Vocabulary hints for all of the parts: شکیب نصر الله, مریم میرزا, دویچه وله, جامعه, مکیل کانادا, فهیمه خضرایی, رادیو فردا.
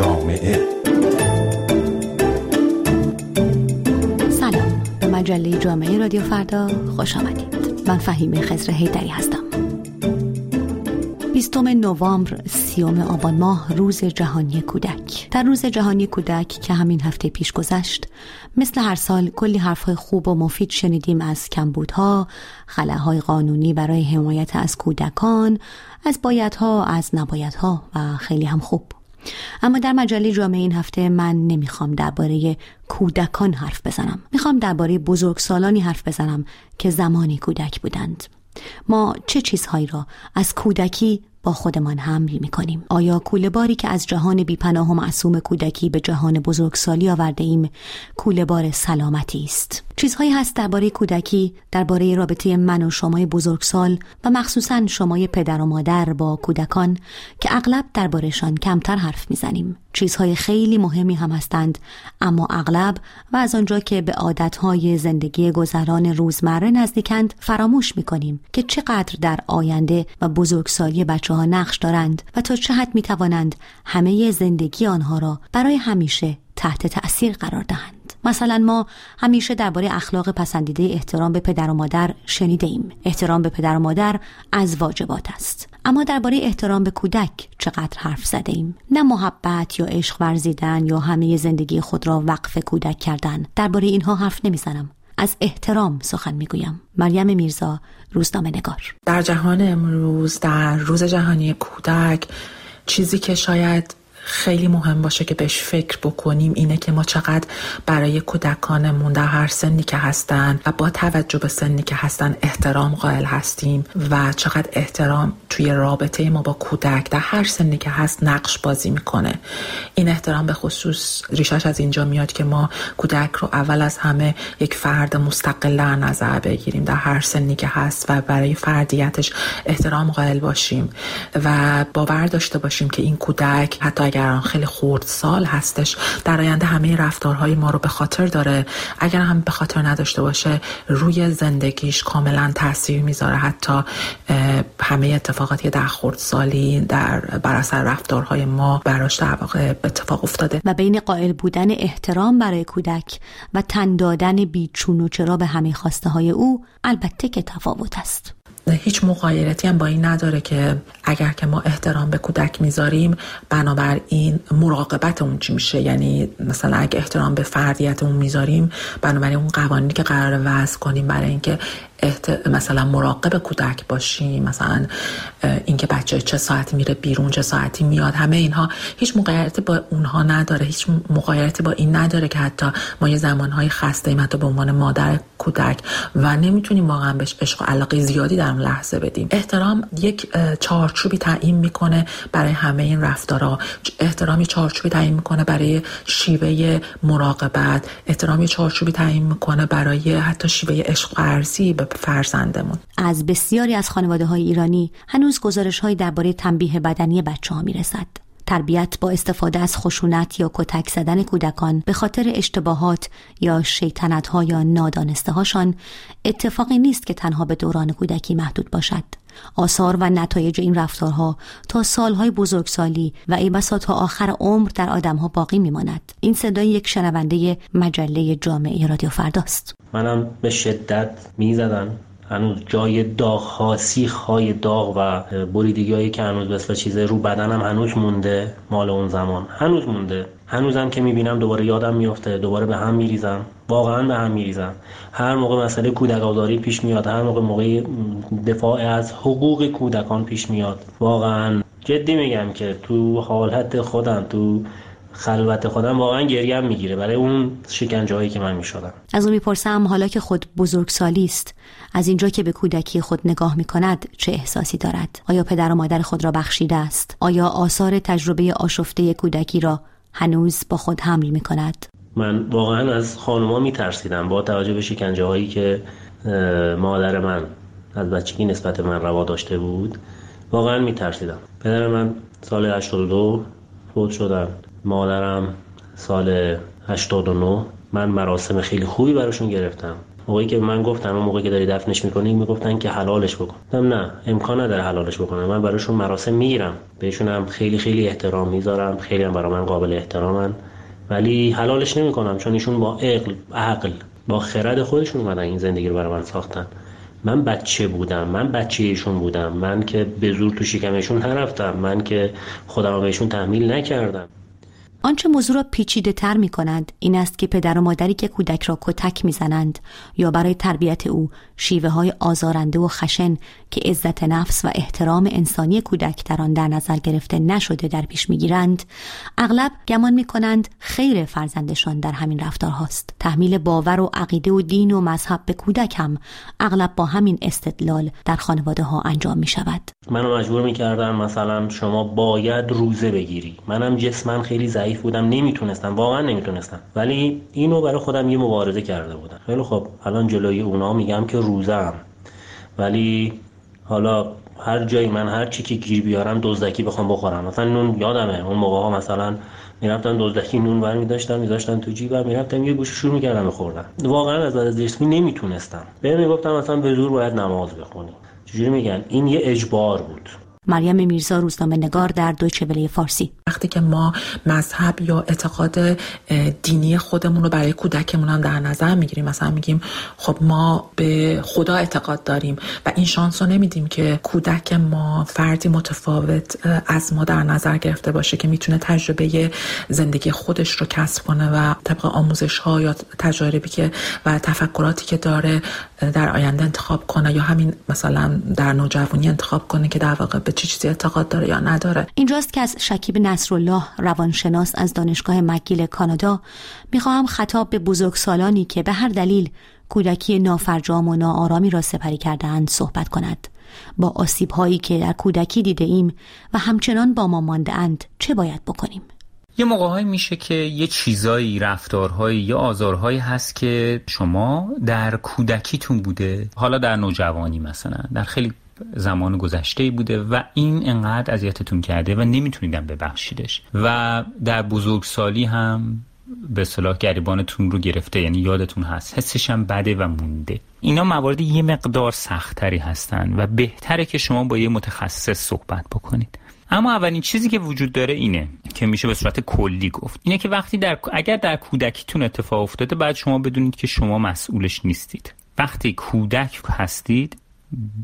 جامعه. سلام، به مجله جامعه رادیو فردا خوش آمدید. من فهیمه خضرایی هستم. 20 نوامبر، 30 آبان ماه، روز جهانی کودک. در روز جهانی کودک که همین هفته پیش گذشت، مثل هر سال کلی حرفهای خوب و مفید شنیدیم از کمبودها، خلاهای قانونی برای حمایت از کودکان، از بایدها، از نبایدها و خیلی هم خوب. اما در مجله جامعه این هفته من نمیخوام درباره کودکان حرف بزنم. میخوام درباره بزرگسالانی حرف بزنم که زمانی کودک بودند. ما چه چیزهایی را از کودکی با خودمان حمل می‌کنیم؟ آیا کوله‌باری که از جهان بی‌پناه و معصوم کودکی به جهان بزرگسالی آورده ایم کوله‌بار سلامتی است؟ چیزهایی هست درباره کودکی، درباره رابطه من و شمای بزرگسال و مخصوصاً شمای پدر و مادر با کودکان که اغلب درباره‌شان کمتر حرف می‌زنیم. چیزهای خیلی مهمی هم هستند، اما اغلب و از آنجا که به عادتهای زندگی گذران روزمره نزدیکند فراموش می‌کنیم که چقدر در آینده و بزرگسالی بچه‌ها نقش دارند و تا چه حد می‌توانند همه زندگی آنها را برای همیشه تحت تأثیر قرار دهند. مثلا ما همیشه درباره اخلاق پسندیده احترام به پدر و مادر شنیده ایم. احترام به پدر و مادر از واجبات است. اما درباره احترام به کودک چقدر حرف زده ایم؟ نه محبت یا عشق ورزیدن یا همه زندگی خود را وقف کودک کردن، درباره اینها حرف نمیزنم. از احترام سخن میگویم. مریم میرزا، روزنامه‌نگار. در جهان امروز، در روز جهانی کودک، چیزی که شاید خیلی مهم باشه که بهش فکر بکنیم اینه که ما چقدر برای کودکانمون در هر سنی که هستن و با توجه به سنی که هستن احترام قائل هستیم و چقدر احترام توی رابطه ما با کودک در هر سنی که هست نقش بازی میکنه. این احترام به خصوص ریشش از اینجا میاد که ما کودک رو اول از همه یک فرد مستقل در نظر بگیریم در هر سنی که هست و برای فردیتش احترام قائل باشیم و باور داشته باشیم که این کودک حتی اگر آن خیلی خردسال هستش در آینده همه رفتارهای ما رو به خاطر داره. اگر هم به خاطر نداشته باشه روی زندگیش کاملا تاثیر میذاره، حتی همه اتفاقاتی در خردسالی در بر اثر رفتارهای ما براش در واقع اتفاق افتاده. و بین قائل بودن احترام برای کودک و تن دادن بیچون و چرا به همه خواسته های او البته که تفاوت است. هیچ مقایرتی هم با این نداره که اگر که ما احترام به کودک میذاریم بنابراین مراقبت اون چی میشه، یعنی مثلا اگه احترام به فردیتمون میذاریم بنابراین اون قوانینی که قراره وضع کنیم برای اینکه مثلا مراقب کودک باشیم، مثلا اینکه بچه چه ساعتی میره بیرون چه ساعتی میاد، همه اینها هیچ مقایرتی با اونها نداره. هیچ مقایرتی با این نداره که حتی ما یه زمانهای خسته ایم حتی به عنوان مادر کودک و نمیتونیم واقعا بهش عشق و علاقه زیادی در اون لحظه بدیم. احترام یک چارچوبی تعیین میکنه برای همه این رفتارها. احترامی چارچوبی تعیین میکنه برای شیوه مراقبت، احترامی چارچوبی تعیین میکنه برای حتی شیوه عشق ورزی به فرزندمون. از بسیاری از خانواده‌های ایرانی هنوز گزارش‌های درباره تنبیه بدنی بچه‌ها میرسد. تربیت با استفاده از خشونت یا کتک زدن کودکان به خاطر اشتباهات یا شیطنت‌ها یا نادانسته‌هاشان اتفاقی نیست که تنها به دوران کودکی محدود باشد. آثار و نتایج این رفتارها تا سالهای بزرگسالی و ای بسا تا آخر عمر در آدمها باقی میماند. این صدای یک شنونده مجله جامعه رادیو فرداست. منم به شدت میزدن. هنوز جای داغ‌ها، سیخ‌های داغ و بریدگی‌هایی که هنوز مثل چیز رو بدنم هنوز مونده، مال اون زمان هنوز مونده. هنوزم که میبینم دوباره یادم میفته، دوباره به هم میریزم، واقعا به هم میریزم. هر موقع مسئله کودک آزاری پیش میاد، هر موقع دفاع از حقوق کودکان پیش میاد، واقعا جدی میگم که تو حالت خودم، تو خلوت خودم واقعا گریم میگیره برای اون شکنجه‌هایی که من میشدم. از اون میپرسم حالا که خود بزرگسالی است، از اینجا که به کودکی خود نگاه میکند چه احساسی دارد؟ آیا پدر و مادر خود را بخشیده است؟ آیا آثار تجربه آشفته کودکی را هنوز با خود حمل میکند؟ من واقعا از خانوما میترسیدم با توجه به شکنجه‌هایی که مادر من از بچگی نسبت من روا داشته بود. واقعا میترسیدم. پدر من سال 82 فوت شدن، مادرم سال 89. من مراسم خیلی خوبی براشون گرفتم. موقعی که من گفتم اون موقعی که داری دفنش میکنی میگفتن که حلالش بکن. گفتم نه، امکان نداره حلالش بکنم. من براشون مراسم میگیرم، بهشون هم خیلی خیلی احترام میذارم، خیلی هم برای من قابل احترامن، ولی حلالش نمیکنم، چون ایشون با عقل با خرد خودشون اومدن این زندگی رو برای من ساختن. من بچه بودم، من بچه ایشون بودم، من که به زور تو شکمشون نرفتم، من که خودم بهشون تحمیل نکردم. آنچه موضوع را پیچیده تر می کند این است که پدر و مادری که کودک را کتک می زنند یا برای تربیت او شیوه های آزارنده و خشن که عزت نفس و احترام انسانی کودک در آن در نظر گرفته نشده در پیش می گیرند، اغلب گمان می کنند خیر فرزندشان در همین رفتار هاست. تحمیل باور و عقیده و دین و مذهب به کودک هم اغلب با همین استدلال در خانواده ها انجام می شود. منو مجبور می کردن مثلا شما باید روزه بگیری. منم جسماً خیلی بودم، نمیتونستم، واقعا نمیتونستم، ولی اینو برای خودم یه مبارزه کرده بودم. خیلی خب، الان جلوی اونا میگم که روزم، ولی حالا هر جایی من هر چی که گیر بیارم دزدکی بخوام بخورم. مثلا نون یادمه اون موقع ها مثلا میرفتم دزدکی نون برمی‌داشتم می‌ذاشتم تو جیبم، میرفتم یه گوشه شروع می‌کردم می‌خوردم. واقعا از نظر جسمی نمیتونستم. بهم میگفتم مثلا به زور باید نماز بخونی. چجوری میگن؟ این یه اجبار بود. مریم میرزا، روزنامه نگار در دویچه وله فارسی. وقتی که ما مذهب یا اعتقاد دینی خودمون رو برای کودکمون هم در نظر میگیریم، مثلا میگیم خب ما به خدا اعتقاد داریم و این شانس رو نمیدیم که کودک ما فردی متفاوت از ما در نظر گرفته باشه که میتونه تجربه زندگی خودش رو کسب کنه و طبق آموزش ها یا تجاربی که و تفکراتی که داره در آینده انتخاب کنه، یا همین مثلا در نوجوانی انتخاب کنه که در واقع چه چیزی اعتقاد داره یا نداره. اینجاست که از شکیب نصر الله، روانشناس از دانشگاه مکیل کانادا، میخواهم خطاب به بزرگسالانی که به هر دلیل کودکی نافرجام و ناآرامی را سپری کرده‌اند صحبت کند. با آسیب‌هایی که در کودکی دیده ایم و همچنان با ما مانده‌اند چه باید بکنیم؟ یه موقع‌هایی میشه که یه چیزایی، رفتارهایی یا آزارهایی هست که شما در کودکیتون بوده، حالا در نوجوانی مثلا در خیلی زمان گذشته بوده و این انقدر اذیتتون کرده و نمیتونیدم ببخشیدش و در بزرگسالی هم به اصطلاح گریبانتون رو گرفته، یعنی یادتون هست، حسش هم بده و مونده. اینا موارد یه مقدار سختری هستن و بهتره که شما با یه متخصص صحبت بکنید. اما اولین چیزی که وجود داره اینه که میشه به صورت کلی گفت اینه که وقتی اگر در کودکیتون اتفاق افتاده، بعد شما بدونید که شما مسئولش نیستید. وقتی کودک هستید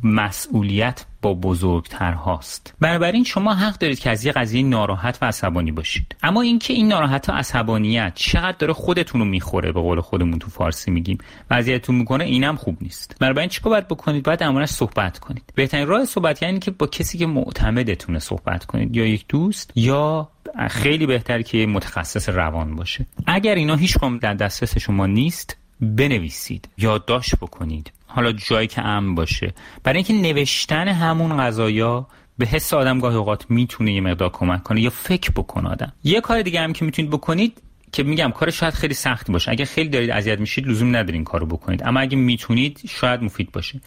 مسئولیت با بزرگتر هاست. بنابراین شما حق دارید که از یه قضیه ناراحت و عصبانی باشید. اما اینکه این ناراحت و عصبانیت چقدر داره خودتون رو میخوره، به قول خودمون تو فارسی میگیم، وضعیتون میکنه، اینم خوب نیست. بنابراین چیکار باید بکنید؟ باید امروز صحبت کنید. بهترین راه صحبت یعنی که با کسی که معتمدتونه صحبت کنید، یا یک دوست، یا خیلی بهتر که متخصص روان باشه. اگر اینا هیچ کدوم در دسترس شما نیست، بنویسید، یادداشت بکنید، حالا جایی که امن باشه، برای اینکه نوشتن همون قضایا به حس آدم گاهی اوقات میتونه یه مقدار کمک کنه یا فکر بکنه آدم. یه کار دیگه هم که میتونید بکنید که میگم کار شاید خیلی سخت باشه، اگه خیلی دارید اذیت میشید لزوم نداره این کارو بکنید، اما اگه میتونید شاید مفید باشه.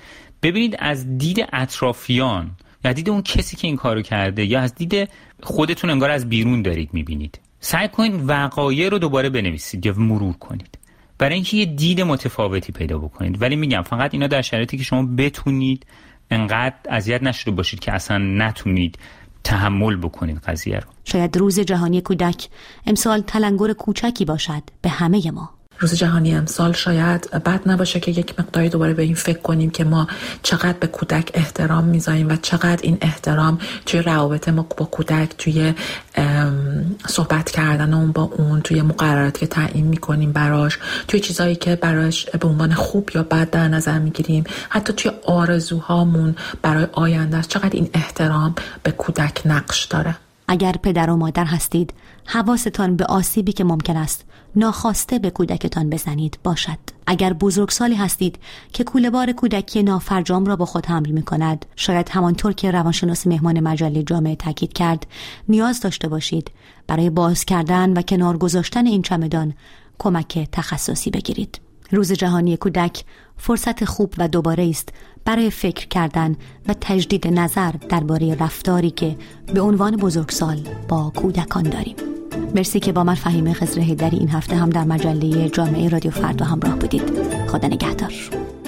ببینید از دید اطرافیان یا دید اون کسی که این کارو کرده یا از دید خودتون، انگار از بیرون دارید میبینید. سعی کنید وقایع رو دوباره بنویسید یا مرور کنید برای اینکه یه دید متفاوتی پیدا بکنید. ولی میگم فقط اینا در شرایطی که شما بتونید انقدر اذیت نشده باشید که اصلا نتونید تحمل بکنید قضیه رو. شاید روز جهانی کودک امسال تلنگر کوچکی باشد به همه ما. روز جهانی امسال شاید بد نباشه که یک مقداری دوباره به این فکر کنیم که ما چقدر به کودک احترام میذاریم و چقدر این احترام توی روابط ما با کودک، توی صحبت کردن اون با اون، توی مقرراتی که تعیین میکنیم براش، توی چیزایی که براش به عنوان خوب یا بد در نظر میگیریم، حتی توی آرزوهامون برای آیندهش، چقدر این احترام به کودک نقش داره. اگر پدر و مادر هستید، حواستان به آسیبی که ممکن است ناخواسته به کودکتان بزنید باشد. اگر بزرگسالی هستید که کوله‌بار کودکی نافرجام را با خود حمل می‌کند، شاید همانطور که روانشناس مهمان مجله جامعه تاکید کرد، نیاز داشته باشید برای باز کردن و کنار گذاشتن این چمدان کمک تخصصی بگیرید. روز جهانی کودک فرصت خوب و دوباره است برای فکر کردن و تجدید نظر درباره رفتاری که به عنوان بزرگسال با کودکان داریم. مرسی که با من فهیمه خضرایی این هفته هم در مجله جامعه رادیو فردا همراه بودید. خدا نگهدار.